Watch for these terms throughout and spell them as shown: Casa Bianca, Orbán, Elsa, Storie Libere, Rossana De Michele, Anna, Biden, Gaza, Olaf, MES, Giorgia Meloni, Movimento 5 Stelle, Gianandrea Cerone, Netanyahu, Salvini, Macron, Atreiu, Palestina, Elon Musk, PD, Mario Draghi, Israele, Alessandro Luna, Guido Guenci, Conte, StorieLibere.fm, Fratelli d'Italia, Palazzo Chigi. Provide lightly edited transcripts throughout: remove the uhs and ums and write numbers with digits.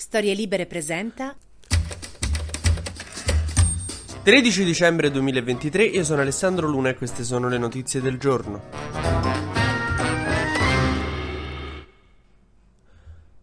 Storie Libere presenta 13 dicembre 2023, io sono Alessandro Luna e queste sono le notizie del giorno.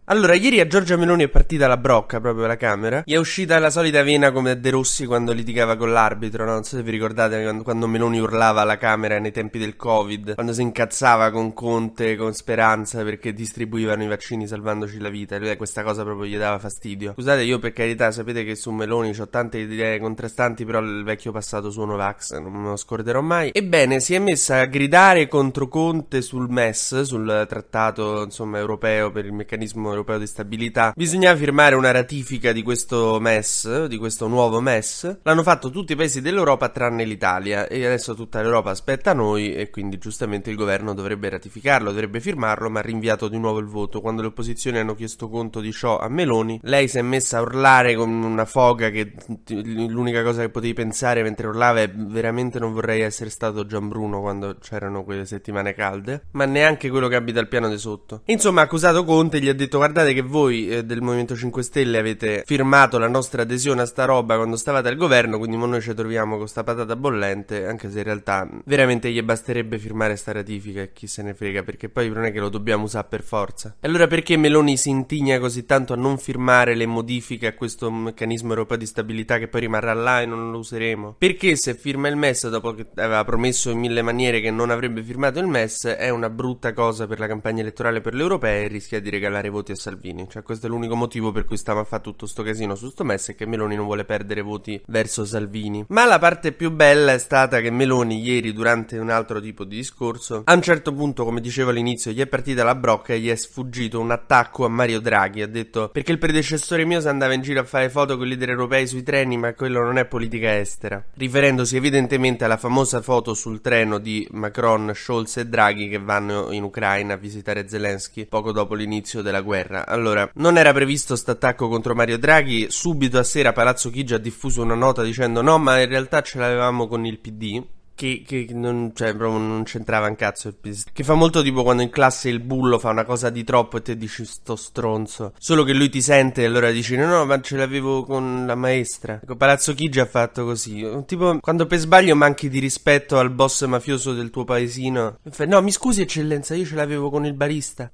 Allora, ieri a Giorgia Meloni è partita la brocca proprio alla Camera. Gli è uscita la solita vena come De Rossi quando litigava con l'arbitro, no? Non so se vi ricordate quando Meloni urlava alla Camera nei tempi del Covid, quando si incazzava con Conte, con Speranza perché distribuivano i vaccini salvandoci la vita. Lui questa cosa proprio gli dava fastidio. Scusate, io per carità, sapete che su Meloni c'ho tante idee contrastanti, però il vecchio passato suo Novax non me lo scorderò mai. Ebbene, si è messa a gridare contro Conte sul MES, sul trattato, insomma, europeo per il meccanismo europeo di stabilità. Bisognava firmare una ratifica di questo MES, di questo nuovo MES. L'hanno fatto tutti i paesi dell'Europa tranne l'Italia, e adesso tutta l'Europa aspetta noi, e quindi giustamente il governo dovrebbe ratificarlo, dovrebbe firmarlo, ma ha rinviato di nuovo il voto. Quando le opposizioni hanno chiesto conto di ciò a Meloni, lei si è messa a urlare con una foga che l'unica cosa che potevi pensare mentre urlava è: veramente non vorrei essere stato Gianbruno quando c'erano quelle settimane calde, ma neanche quello che abita al piano di sotto. Insomma, ha accusato Conte, gli ha detto: guardate che voi del Movimento 5 Stelle avete firmato la nostra adesione a sta roba quando stavate al governo, quindi noi ci troviamo con sta patata bollente, anche se in realtà veramente gli basterebbe firmare sta ratifica e chi se ne frega, perché poi non è che lo dobbiamo usare per forza. E allora perché Meloni si intigna così tanto a non firmare le modifiche a questo meccanismo europeo di stabilità che poi rimarrà là e non lo useremo? Perché se firma il MES, dopo che aveva promesso in mille maniere che non avrebbe firmato il MES, è una brutta cosa per la campagna elettorale per l'europea e rischia di regalare voti a Salvini. Cioè, questo è l'unico motivo per cui stava a fare tutto sto casino su sto MES, è che Meloni non vuole perdere voti verso Salvini. Ma la parte più bella è stata che Meloni ieri, durante un altro tipo di discorso, a un certo punto, come dicevo all'inizio, gli è partita la brocca e gli è sfuggito un attacco a Mario Draghi. Ha detto: perché il predecessore mio si andava in giro a fare foto con i leader europei sui treni, ma quello non è politica estera, riferendosi evidentemente alla famosa foto sul treno di Macron, Scholz e Draghi che vanno in Ucraina a visitare Zelensky poco dopo l'inizio della guerra. Allora, non era previsto st'attacco contro Mario Draghi. Subito a sera Palazzo Chigi ha diffuso una nota dicendo: no, ma in realtà ce l'avevamo con il PD. Che non, cioè, proprio non c'entrava un cazzo il PD. Che fa molto tipo quando in classe il bullo fa una cosa di troppo e te dici: sto stronzo. Solo che lui ti sente e allora dici: no, no, ma ce l'avevo con la maestra. Ecco, Palazzo Chigi ha fatto così. Tipo quando per sbaglio manchi di rispetto al boss mafioso del tuo paesino e fai: no, mi scusi eccellenza, io ce l'avevo con il barista.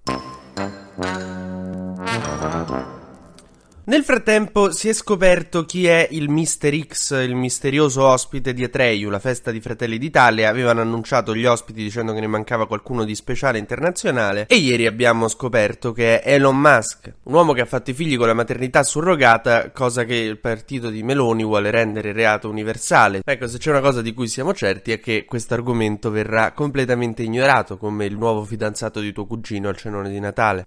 Nel frattempo si è scoperto chi è il Mr. X, il misterioso ospite di Atreiu, la festa di Fratelli d'Italia. Avevano annunciato gli ospiti dicendo che ne mancava qualcuno di speciale internazionale, e ieri abbiamo scoperto che è Elon Musk, un uomo che ha fatto i figli con la maternità surrogata, cosa che il partito di Meloni vuole rendere reato universale. Ecco, se c'è una cosa di cui siamo certi è che questo argomento verrà completamente ignorato, come il nuovo fidanzato di tuo cugino al cenone di Natale.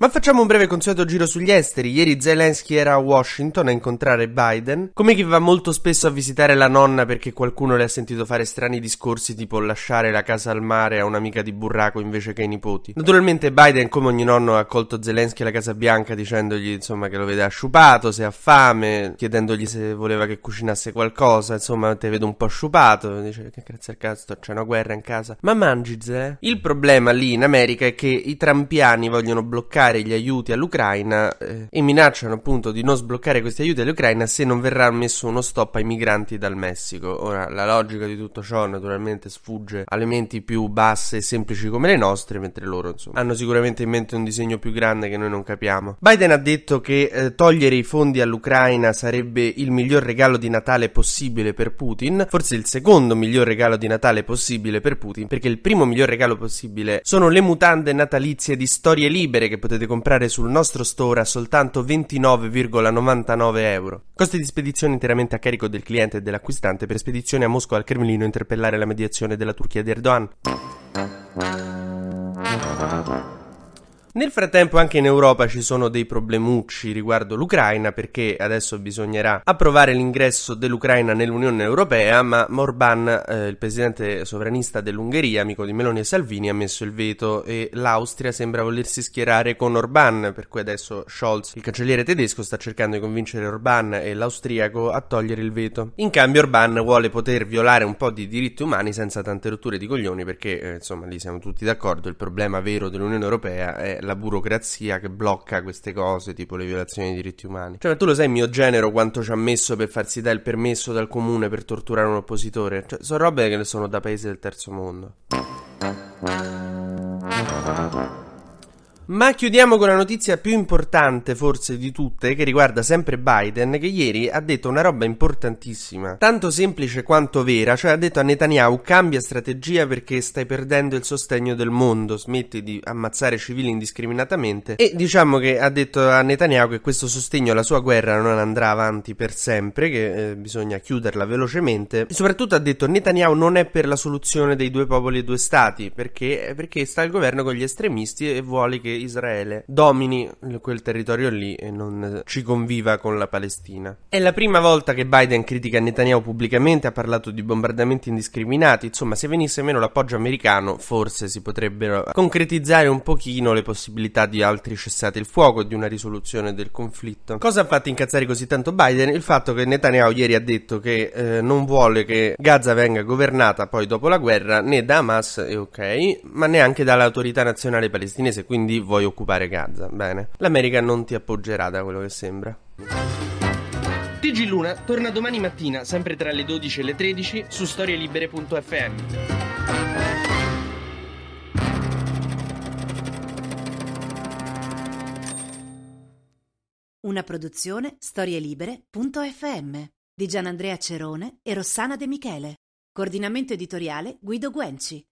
Ma facciamo un breve consueto giro sugli esteri. Ieri Zelensky era a Washington a incontrare Biden, come chi va molto spesso a visitare la nonna perché qualcuno le ha sentito fare strani discorsi tipo lasciare la casa al mare a un'amica di burraco invece che ai nipoti. Naturalmente Biden, come ogni nonno, ha accolto Zelensky alla Casa Bianca dicendogli, insomma, che lo vede asciupato, se ha fame, chiedendogli se voleva che cucinasse qualcosa. Insomma, te vedo un po' asciupato. Dice: che cazzo è il cazzo, c'è una guerra in casa, ma mangi, Ze? Il problema lì in America è che i trampiani vogliono bloccare gli aiuti all'Ucraina e minacciano appunto di non sbloccare questi aiuti all'Ucraina se non verrà messo uno stop ai migranti dal Messico. Ora, la logica di tutto ciò naturalmente sfugge alle menti più basse e semplici come le nostre, mentre loro, insomma, hanno sicuramente in mente un disegno più grande che noi non capiamo. Biden ha detto che togliere i fondi all'Ucraina sarebbe il miglior regalo di Natale possibile per Putin, forse il secondo miglior regalo di Natale possibile per Putin, perché il primo miglior regalo possibile sono le mutande natalizie di Storie Libere, che potete comprare sul nostro store a soltanto 29,99 €. Costi di spedizione interamente a carico del cliente e dell'acquistante. Per spedizione a Mosca al Cremlino interpellare la mediazione della Turchia di Erdogan. Nel frattempo anche in Europa ci sono dei problemucci riguardo l'Ucraina, perché adesso bisognerà approvare l'ingresso dell'Ucraina nell'Unione Europea, ma Orbán, il presidente sovranista dell'Ungheria, amico di Meloni e Salvini, ha messo il veto, e l'Austria sembra volersi schierare con Orbán, per cui adesso Scholz, il cancelliere tedesco, sta cercando di convincere Orbán e l'austriaco a togliere il veto. In cambio Orbán vuole poter violare un po' di diritti umani senza tante rotture di coglioni, perché insomma lì siamo tutti d'accordo, il problema vero dell'Unione Europea è la burocrazia che blocca queste cose, tipo le violazioni dei diritti umani. Cioè, ma tu lo sai, mio genero, quanto ci ha messo per farsi dare il permesso dal comune per torturare un oppositore? Cioè, sono robe che ne sono da paesi del terzo mondo. Ma chiudiamo con la notizia più importante forse di tutte, che riguarda sempre Biden, che ieri ha detto una roba importantissima, tanto semplice quanto vera, cioè ha detto a Netanyahu: cambia strategia perché stai perdendo il sostegno del mondo, smetti di ammazzare civili indiscriminatamente. E diciamo che ha detto a Netanyahu che questo sostegno alla sua guerra non andrà avanti per sempre, che bisogna chiuderla velocemente, e soprattutto ha detto: Netanyahu non è per la soluzione dei due popoli e due stati, perché sta al governo con gli estremisti e vuole che Israele domini quel territorio lì e non ci conviva con la Palestina. È la prima volta che Biden critica Netanyahu pubblicamente, ha parlato di bombardamenti indiscriminati. Insomma, se venisse meno l'appoggio americano, forse si potrebbero concretizzare un pochino le possibilità di altri cessate il fuoco e di una risoluzione del conflitto. Cosa ha fatto incazzare così tanto Biden? Il fatto che Netanyahu ieri ha detto che non vuole che Gaza venga governata poi dopo la guerra né da Hamas e ok, ma neanche dall'autorità nazionale palestinese, quindi vuoi occupare Gaza, bene. L'America non ti appoggerà, da quello che sembra. TG Luna torna domani mattina, sempre tra le 12 e le 13, su StorieLibere.fm. Una produzione StorieLibere.fm di Gianandrea Cerone e Rossana De Michele. Coordinamento editoriale Guido Guenci.